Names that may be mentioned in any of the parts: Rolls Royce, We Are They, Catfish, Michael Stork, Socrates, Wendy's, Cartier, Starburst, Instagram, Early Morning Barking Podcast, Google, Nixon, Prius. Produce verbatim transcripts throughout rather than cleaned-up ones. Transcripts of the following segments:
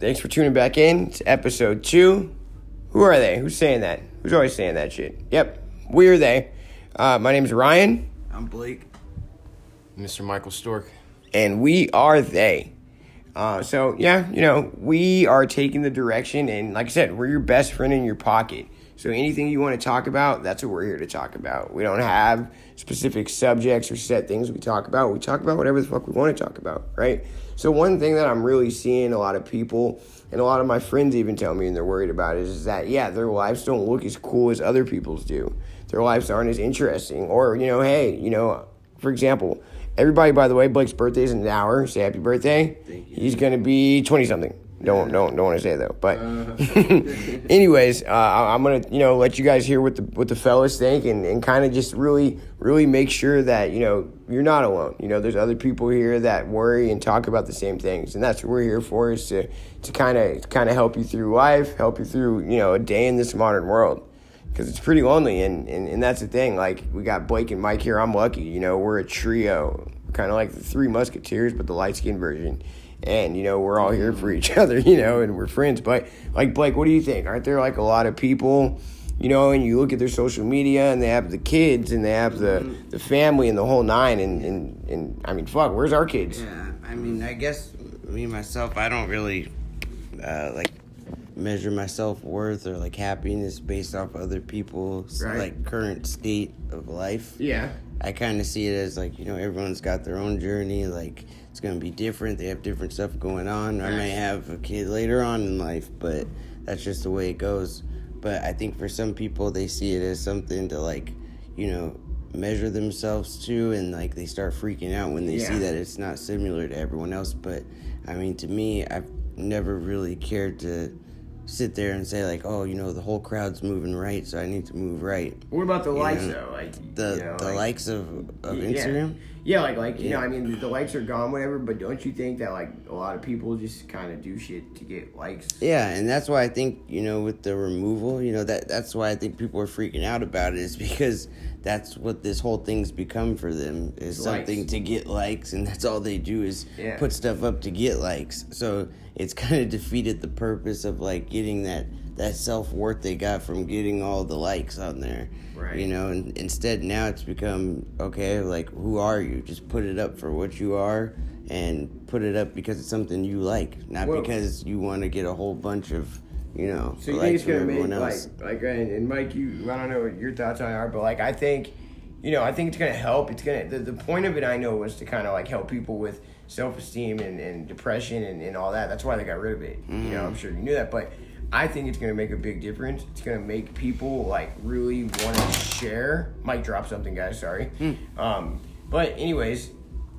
Thanks for tuning back in to episode two. Who are they? Who's saying that? Who's always saying that shit? Yep. We are they. Uh, my name's Ryan. I'm Blake. Mister Michael Stork. And we are they. Uh, so, yeah, you know, we are taking the direction. And like I said, we're your best friend in your pocket. So anything you want to talk about, that's what we're here to talk about. We don't have specific subjects or set things we talk about. We talk about whatever the fuck we want to talk about, right? So one thing that I'm really seeing a lot of people and a lot of my friends even tell me and they're worried about is, is that, yeah, their lives don't look as cool as other people's do. Their lives aren't as interesting. Or, you know, hey, you know, for example, everybody, by the way, Blake's birthday is in an hour. Say happy birthday. Thank you. He's going to be twenty-something. Don't, don't, don't want to say it, though. But anyways, uh, I'm going to, you know, let you guys hear what the what the fellas think and, and kind of just really, really make sure that, you know, you're not alone. You know, there's other people here that worry and talk about the same things. And that's what we're here for, is to to kind of kind of help you through life, help you through, you know, a day in this modern world. Because it's pretty lonely. And, and, and that's the thing. Like, we got Blake and Mike here. I'm lucky. You know, we're a trio, kind of like the Three Musketeers, but the light-skinned version. And, you know, we're all here for each other, you know, and we're friends. But, like, Blake, what do you think? Aren't there, like, a lot of people, you know, and you look at their social media and they have the kids and they have the, the family and the whole nine. And, and, and, I mean, fuck, where's our kids? Yeah, I mean, I guess me, myself, I don't really, uh, like, measure my self-worth or, like, happiness based off other people's, right, like, current state of life. Yeah. I kind of see it as, like, you know, everyone's got their own journey, like, it's going to be different. They have different stuff going on. I may have a kid later on in life, but that's just the way it goes. But I think for some people, they see it as something to, like, you know, measure themselves to, and, like, they start freaking out when they yeah. see that it's not similar to everyone else. But, I mean, to me, I've never really cared to sit there and say, like, oh, you know, the whole crowd's moving right, so I need to move right. What about the you likes, know? though? Like, the you know, the like, likes of, of yeah. Instagram? Yeah, like, like you yeah. know, I mean, the, the likes are gone, whatever, but don't you think that, like, a lot of people just kind of do shit to get likes? Yeah, and that's why I think, you know, with the removal, you know, that that's why I think people are freaking out about it, is because that's what this whole thing's become for them, is likes. something to get likes, and that's all they do is yeah. put stuff up to get likes. So it's kind of defeated the purpose of, like, getting that, that self-worth they got from getting all the likes on there. Right. You know, and instead now it's become, okay, like, who are you? Just put it up for what you are, and put it up because it's something you like, not Whoa. because you want to get a whole bunch of, you know, so you think it's gonna make else. like like and Mike, you I don't know what your thoughts are, but like I think, you know, I think it's gonna help. It's gonna the, the point of it I know was to kind of like help people with self-esteem and, and depression and, and all that. That's why they got rid of it. Mm. You know, I'm sure you knew that, but I think it's gonna make a big difference. It's gonna make people like really want to share. Mike dropped something, guys. Sorry. Mm. Um, but anyways,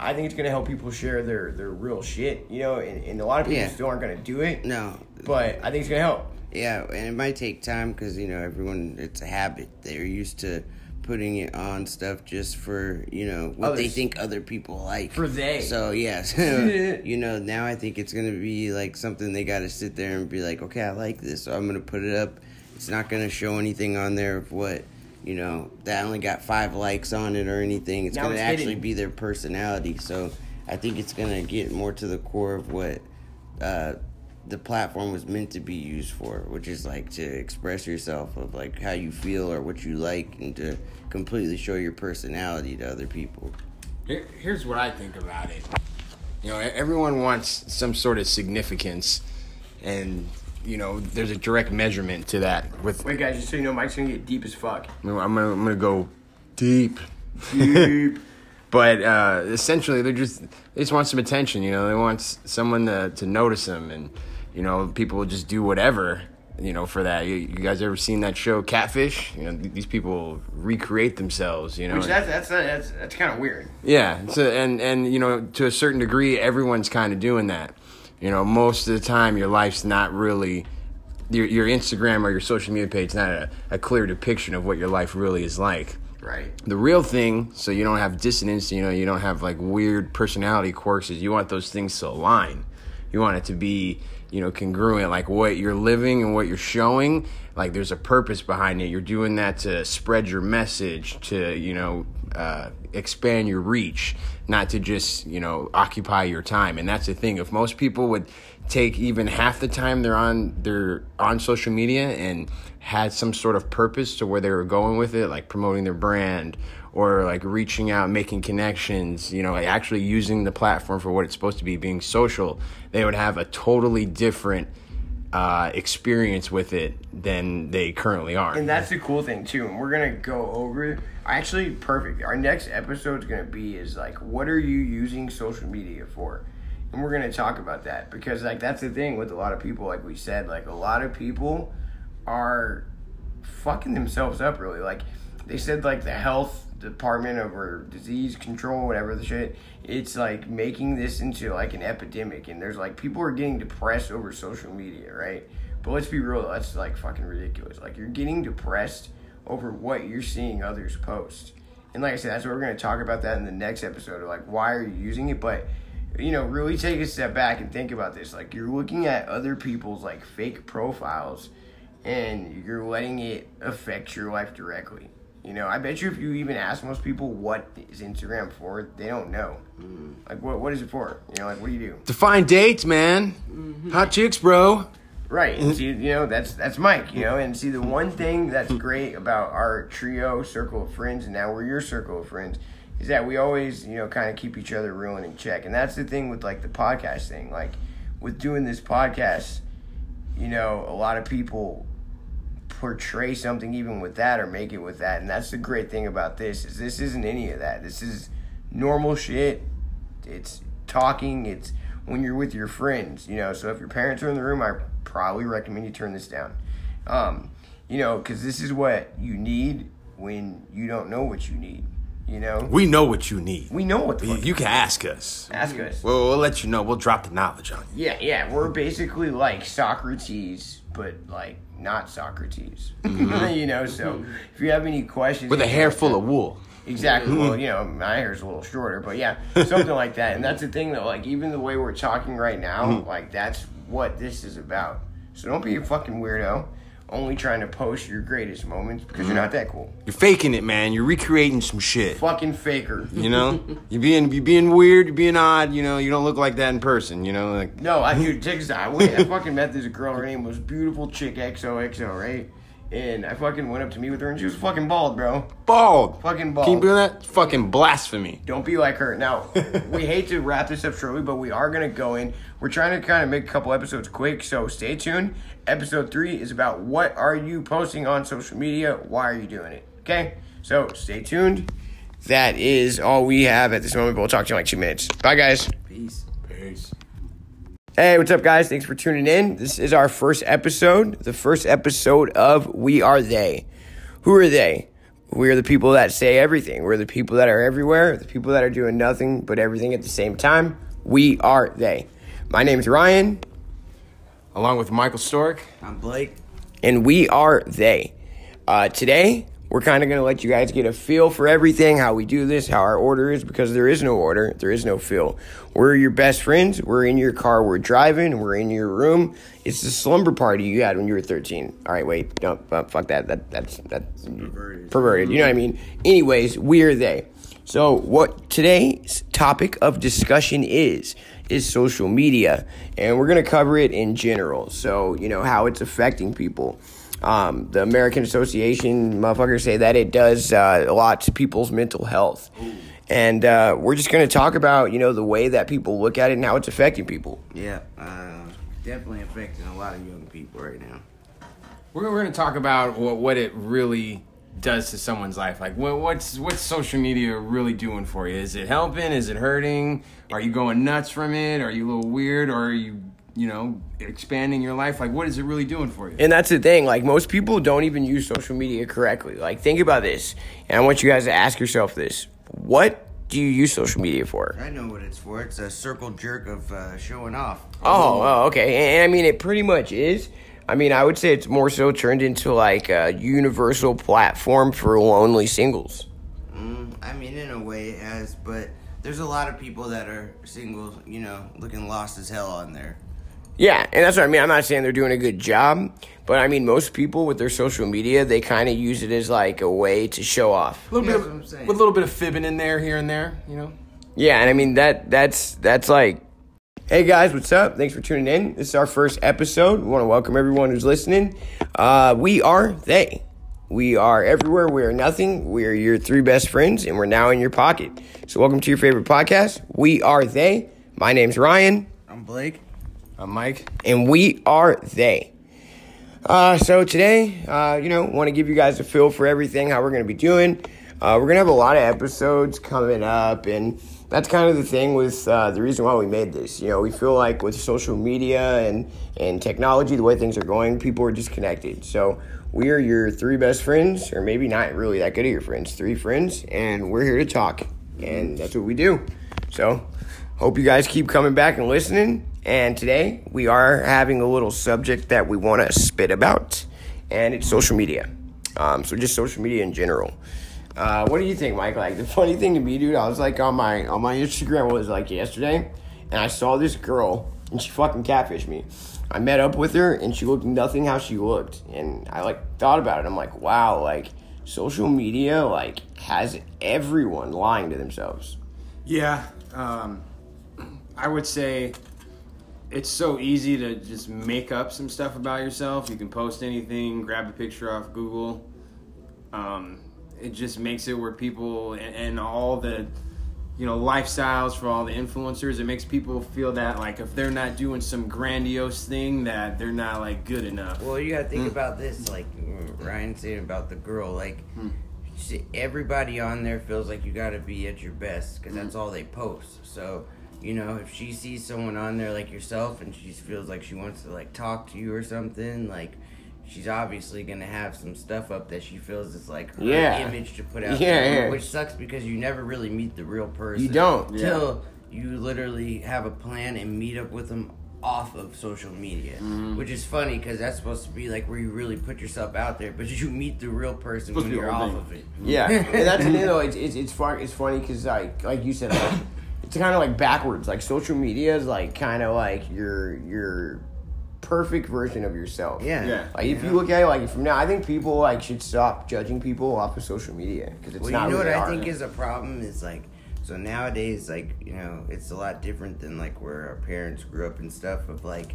I think it's going to help people share their, their real shit, you know, and, and a lot of people yeah. still aren't going to do it. No. But I think it's going to help. Yeah, and it might take time because, you know, everyone, it's a habit. They're used to putting it on stuff just for, you know, what Others. they think other people like. For they. So, yeah. So, you know, now I think it's going to be, like, something they got to sit there and be like, okay, I like this, so I'm going to put it up. It's not going to show anything on there of what, you know, that only got five likes on it or anything. It's going to actually be their personality. So I think it's going to get more to the core of what uh, the platform was meant to be used for, which is, like, to express yourself of, like, how you feel or what you like, and to completely show your personality to other people. Here, here's what I think about it. You know, everyone wants some sort of significance, and you know, there's a direct measurement to that. With Wait, guys, just so you know, Mike's going to get deep as fuck. I'm going to I'm gonna go deep. Deep. But uh, essentially, they just they just want some attention, you know. They want someone to, to notice them. And, you know, people just do whatever, you know, for that. You, you guys ever seen that show, Catfish? You know, these people recreate themselves, you know. Which, that's, that's, that's, that's kind of weird. Yeah. So, and, and, you know, to a certain degree, everyone's kind of doing that. You know, most of the time, your life's not really, your your Instagram or your social media page is not a, a clear depiction of what your life really is like. Right. The real thing, so you don't have dissonance, you know, you don't have, like, weird personality quirks, is you want those things to align. You want it to be, you know, congruent, like what you're living and what you're showing. Like, there's a purpose behind it. You're doing that to spread your message, to, you know, uh, expand your reach, not to just, you know, occupy your time. And that's the thing. If most people would take even half the time they're on they're on social media and had some sort of purpose to where they were going with it, like promoting their brand or like reaching out, making connections, you know, like actually using the platform for what it's supposed to be, being social, they would have a totally different uh, experience with it than they currently are. And that's the cool thing too. And we're going to go over, actually perfect. Our next episode is going to be is like, what are you using social media for? And we're going to talk about that because like, that's the thing with a lot of people. Like we said, like a lot of people are fucking themselves up really. Like they said, like the health department over disease control, whatever the shit, it's like making this into like an epidemic. And there's like, people are getting depressed over social media, right? But let's be real. That's like fucking ridiculous. Like you're getting depressed over what you're seeing others post. And like I said, that's what we're going to talk about that in the next episode of like, why are you using it? But you know, really take a step back and think about this. Like, you're looking at other people's, like, fake profiles, and you're letting it affect your life directly. You know, I bet you if you even ask most people what is Instagram for, they don't know. Mm. Like, what what is it for? You know, like, what do you do? Define dates, man. Mm-hmm. Hot chicks, bro. Right. And see, you know, that's that's Mike, you know. And see, the one thing that's great about our trio circle of friends, and now we're your circle of friends, is that we always, you know, kind of keep each other real and in check. And that's the thing with, like, the podcast thing. Like, with doing this podcast, you know, a lot of people portray something even with that or make it with that. And that's the great thing about this is this isn't any of that. This is normal shit. It's talking. It's when you're with your friends, you know. So if your parents are in the room, I probably recommend you turn this down. Um, you know, because this is what you need when you don't know what you need. You know, we know what you need. We know what the fuck you, you can ask us. Ask us. We'll, we'll let you know. We'll drop the knowledge on you. Yeah, yeah. We're basically like Socrates, but like not Socrates. Mm-hmm. You know. So if you have any questions, with a hair full of wool. Exactly. Mm-hmm. Well, you know, my hair's a little shorter, but yeah, something like that. And that's the thing, though. Like even the way we're talking right now, mm-hmm. like that's what this is about. So don't be a fucking weirdo. Only trying to post your greatest moments because mm-hmm. you're not that cool. You're faking it, man. You're recreating some shit. Fucking faker. You know, you're being you being weird. You're being odd. You know, you don't look like that in person. You know, like no, I do. I went. I fucking met this girl. Her name was Beautiful Chick X O X O, right? And I fucking went up to meet with her, and she was fucking bald, bro. Bald. Fucking bald. Can you do that? Fucking blasphemy. Don't be like her. Now, we hate to wrap this up shortly, but we are gonna go in. We're trying to kind of make a couple episodes quick, so stay tuned. Episode three is about what are you posting on social media? Why are you doing it? Okay, so stay tuned. That is all we have at this moment. We'll talk to you in like two minutes. Bye, guys. Peace. Peace. Hey, what's up, guys? Thanks for tuning in. This is our first episode, the first episode of We Are They. Who are they? We are the people that say everything. We're the people that are everywhere, the people that are doing nothing but everything at the same time. We are they. My name's Ryan. Along with Michael Stork. I'm Blake. And we are they. Uh, today, we're kind of going to let you guys get a feel for everything, how we do this, how our order is, because there is no order. There is no feel. We're your best friends. We're in your car. We're driving. We're in your room. It's the slumber party you had when you were thirteen. All right, wait. No, fuck that. that that's that's perverted. perverted. You know what I mean? Anyways, we are they. So what today's topic of discussion is, is social media. And we're going to cover it in general. So, you know, how it's affecting people. Um, the American Association, motherfuckers say that it does uh, a lot to people's mental health. Ooh. And uh, we're just going to talk about, you know, the way that people look at it and how it's affecting people. Yeah, uh, definitely affecting a lot of young people right now. We're, we're going to talk about what, what it really does to someone's life. Like, what, what's, what's social media really doing for you? Is it helping? Is it hurting? Are you going nuts from it? Are you a little weird? Or are you... you know, expanding your life? Like, what is it really doing for you? And that's the thing. Like, most people don't even use social media correctly. Like, think about this. And I want you guys to ask yourself this. What do you use social media for? I know what it's for. It's a circle jerk of uh, showing off. Oh, oh okay. And, and, I mean, it pretty much is. I mean, I would say it's more so turned into, like, a universal platform for lonely singles. Mm, I mean, in a way it has, but there's a lot of people that are single, you know, looking lost as hell on there. Yeah, and that's what I mean. I'm not saying they're doing a good job, but I mean, most people with their social media, they kind of use it as like a way to show off. A little bit of, with a little bit of fibbing in there, here and there, you know? Yeah, and I mean, that that's that's like Hey guys, what's up? Thanks for tuning in. This is our first episode. We want to welcome everyone who's listening. Uh, we are they. We are everywhere. We are nothing. We are your three best friends, and we're now in your pocket. So welcome to your favorite podcast. We are they. My name's Ryan. I'm Blake. I'm Mike. And we are they. Uh, so today, uh, you know, want to give you guys a feel for everything, how we're going to be doing. Uh, we're going to have a lot of episodes coming up, and that's kind of the thing with uh, the reason why we made this. You know, we feel like with social media and, and technology, the way things are going, people are disconnected. So we are your three best friends, or maybe not really that good of your friends, three friends, and we're here to talk, and that's what we do. So hope you guys keep coming back and listening, and today we are having a little subject that we want to spit about, and it's social media. Um, so just social media in general. Uh, what do you think, Mike? Like, the funny thing to me, dude, I was, like, on my on my Instagram, was, like, yesterday, and I saw this girl, and she fucking catfished me. I met up with her, and she looked nothing how she looked, and I, like, thought about it. I'm like, wow, like, social media, like, has everyone lying to themselves. Yeah, um, I would say it's so easy to just make up some stuff about yourself. You can post anything, grab a picture off Google, um... It just makes it where people and, and all the, you know, lifestyles for all the influencers, it makes people feel that, like, if they're not doing some grandiose thing, that they're not, like, good enough. Well, you got to think mm. about this, like Ryan said about the girl. Like, mm. everybody on there feels like you got to be at your best because mm. that's all they post. So, you know, if she sees someone on there like yourself and she feels like she wants to, like, talk to you or something, like, she's obviously going to have some stuff up that she feels is, like, her yeah. image to put out yeah, there, yeah. which sucks because you never really meet the real person. You don't. Until yeah. you literally have a plan and meet up with them off of social media, mm-hmm. which is funny because that's supposed to be, like, where you really put yourself out there, but you meet the real person when you're off of it. Yeah. And that's, you know, it's, it's, it's, far, it's funny because, like, like you said, like, it's kind of, like, backwards. Like, social media is, like, kind of, like, your your... perfect version of yourself. Yeah. yeah. Like, if yeah. you look at it, like, from now, I think people, like, should stop judging people off of social media because it's well, not. Well, you know what I are. think is a problem is, like, so nowadays, like, you know, it's a lot different than, like, where our parents grew up and stuff. Of, like,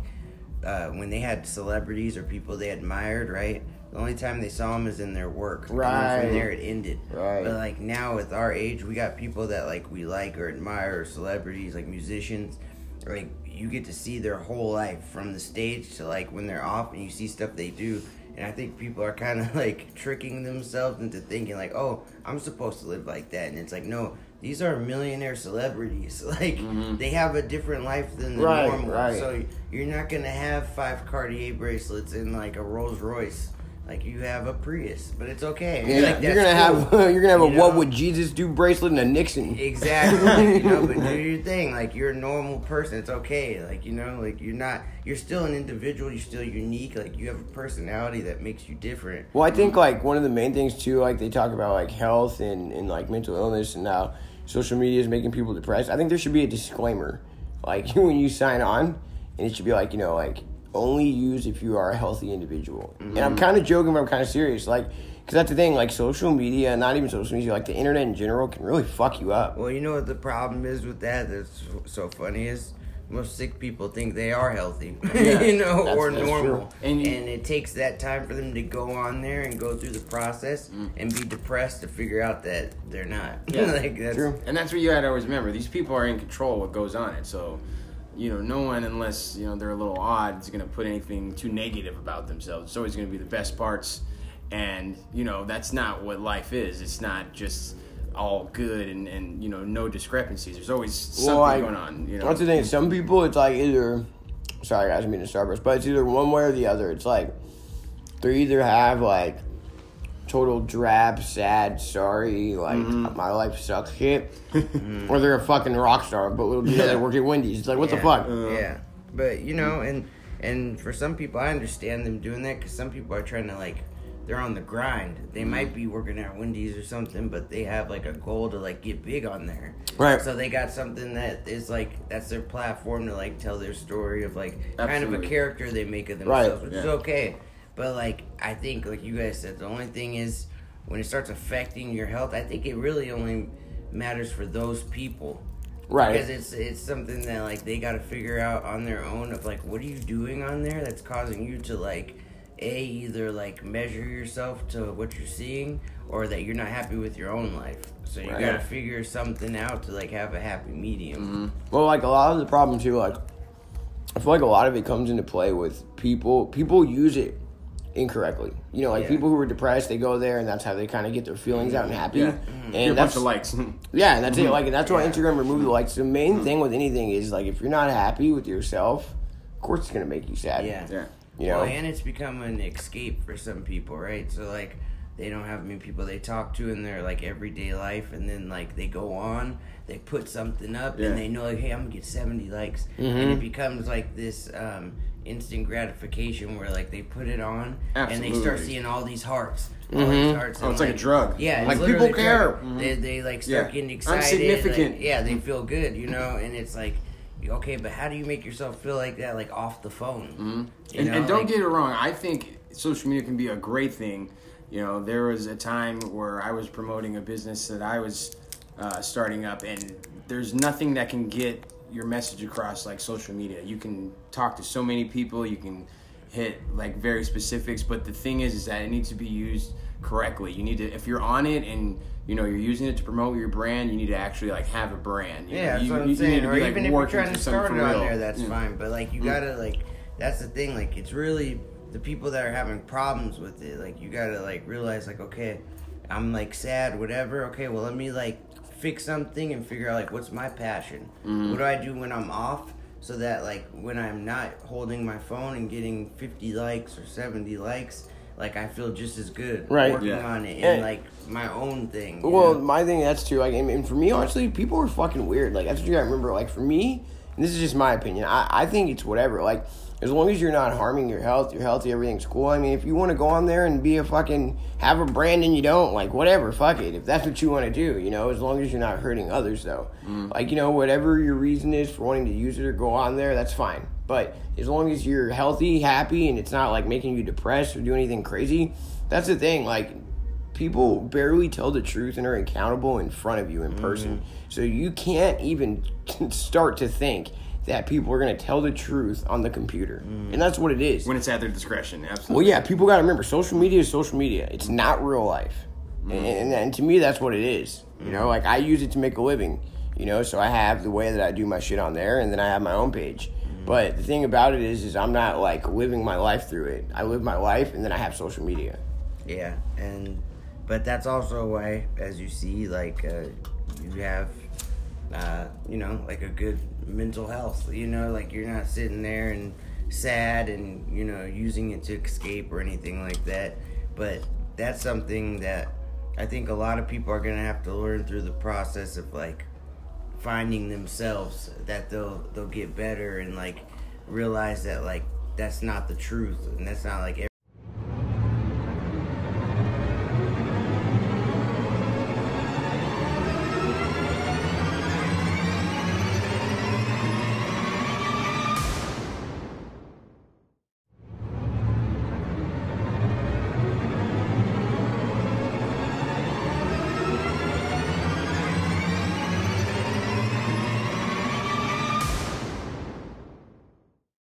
uh, when they had celebrities or people they admired, right? The only time they saw them is in their work. Right. And from there it ended. Right. But, like, now with our age, we got people that, like, we like or admire, or celebrities, like musicians, or, like. You get to see their whole life from the stage to, like, when they're off, and you see stuff they do. And I think people are kind of, like, tricking themselves into thinking, like, oh, I'm supposed to live like that. And it's like, no, these are millionaire celebrities. Like, mm-hmm. they have a different life than the right, normal. Right. So you're not going to have five Cartier bracelets and, like, a Rolls Royce. Like, you have a Prius, but it's okay. Yeah, like, you're gonna cool. have you're gonna have you a know? What Would Jesus Do bracelet and a Nixon. Exactly. You know, but do your thing. Like, you're a normal person. It's okay. Like, you know, like, you're not. You're still an individual. You're still unique. Like, you have a personality that makes you different. Well, I think, like, one of the main things too, like, they talk about, like, health and and like mental illness, and now social media is making people depressed. I think there should be a disclaimer, like, when you sign on, and it should be like, you know, like. Only use if you are a healthy individual. Mm-hmm. And I'm kind of joking, but I'm kind of serious. Like, because that's the thing. Like, social media, not even social media, like, the internet in general can really fuck you up. Well, you know what the problem is with that that's so funny is most sick people think they are healthy, yeah, you know, that's, or that's normal. And, and it takes that time for them to go on there and go through the process mm. and be depressed to figure out that they're not. Yeah, like, that's true. And that's what you had to always remember. These people are in control of what goes on it, so... You know, no one, unless, you know, they're a little odd, is going to put anything too negative about themselves. It's always going to be the best parts. And, you know, that's not what life is. It's not just all good and, and you know, no discrepancies. There's always something well, I, going on. You know? That's the thing. Some people, it's like either, sorry guys, I'm being a Starburst, but it's either one way or the other. It's like they either have, like, total drab, sad, sorry, like, mm-hmm. my life sucks shit. Mm-hmm. Or they're a fucking rock star, but little do they work at Wendy's. It's like, what yeah. the fuck? Uh, yeah. But, you know, and and for some people, I understand them doing that because some people are trying to, like, they're on the grind. They mm-hmm. might be working at Wendy's or something, but they have, like, a goal to, like, get big on there. Right. So they got something that is, like, that's their platform to, like, tell their story of, like, Absolutely. kind of a character they make of themselves, right. which yeah. is okay. But, like, I think, like you guys said, the only thing is when it starts affecting your health, I think it really only matters for those people. Right. Because it's it's something that, like, they got to figure out on their own of, like, what are you doing on there that's causing you to, like, A, either, like, measure yourself to what you're seeing or that you're not happy with your own life. So you right. got to figure something out to, like, have a happy medium. Mm-hmm. Well, like, a lot of the problem, too, like, I feel like a lot of it comes into play with people. People use it incorrectly. You know, like, yeah. people who are depressed, they go there, and that's how they kind of get their feelings out and happy. Yeah. Mm-hmm. And that's the likes. Yeah, and that's mm-hmm. it. Like, and that's why yeah. Instagram removed the likes. The main mm-hmm. thing with anything is, like, if you're not happy with yourself, of course it's going to make you sad. Yeah. yeah. You know? Well, and it's become an escape for some people, right? So, like, they don't have many people they talk to in their, like, everyday life. And then, like, they go on, they put something up, yeah. and they know, like, hey, I'm going to get seventy likes. Mm-hmm. And it becomes, like, this um, instant gratification where, like, they put it on. Absolutely. And they start seeing all these hearts. Mm-hmm. All these hearts oh, and, it's like, like a drug. Yeah. Like, people care. Mm-hmm. They, they, like, start yeah. getting excited. I'm significant. Like, yeah, they feel good, you know? And it's, like, okay, but how do you make yourself feel like that, like, off the phone? Mm-hmm. You and, know? And don't like, get it wrong. I think social media can be a great thing. You know, there was a time where I was promoting a business that I was uh, starting up, and there's nothing that can get your message across like social media. You can talk to so many people, you can hit like very specifics, but the thing is, is that it needs to be used correctly. You need to, if you're on it and you know you're using it to promote your brand, you need to actually like have a brand. You yeah, know, that's you, what I'm you saying. Need to or be, even like, if you're trying to start it on there, that's mm. fine. But like you mm. gotta like, that's the thing. Like it's really. The people that are having problems with it, like, you gotta, like, realize, like, okay, I'm, like, sad, whatever, okay, well, let me, like, fix something and figure out, like, what's my passion? Mm-hmm. What do I do when I'm off so that, like, when I'm not holding my phone and getting fifty likes or seventy likes, like, I feel just as good right. working yeah. on it and, yeah. like, my own thing. Well, know? My thing, that's too, like, and for me, honestly, people are fucking weird. Like, that's what you gotta remember. Like, for me, and this is just my opinion, I, I think it's whatever, like, as long as you're not harming your health, you're healthy, everything's cool. I mean, if you want to go on there and be a fucking, have a brand and you don't, like, whatever, fuck it. If that's what you want to do, you know, as long as you're not hurting others, though. Mm. Like, you know, whatever your reason is for wanting to use it or go on there, that's fine. But as long as you're healthy, happy, and it's not, like, making you depressed or do anything crazy, that's the thing, like, people barely tell the truth and are accountable in front of you in mm-hmm. person. So you can't even start to think that people are going to tell the truth on the computer. Mm. And that's what it is. When it's at their discretion, absolutely. Well, yeah, people got to remember, social media is social media. It's not real life. Mm. And, and, and to me, that's what it is. Mm. You know, like, I use it to make a living, you know, so I have the way that I do my shit on there, and then I have my own page. Mm. But the thing about it is, is I'm not, like, living my life through it. I live my life, and then I have social media. Yeah, and but that's also why, as you see, like, uh, you have... Uh, you know, like a good mental health, you know, like you're not sitting there and sad and, you know, using it to escape or anything like that. But that's something that I think a lot of people are going to have to learn through the process of like finding themselves, that they'll, they'll get better and like realize that like that's not the truth and that's not like everything.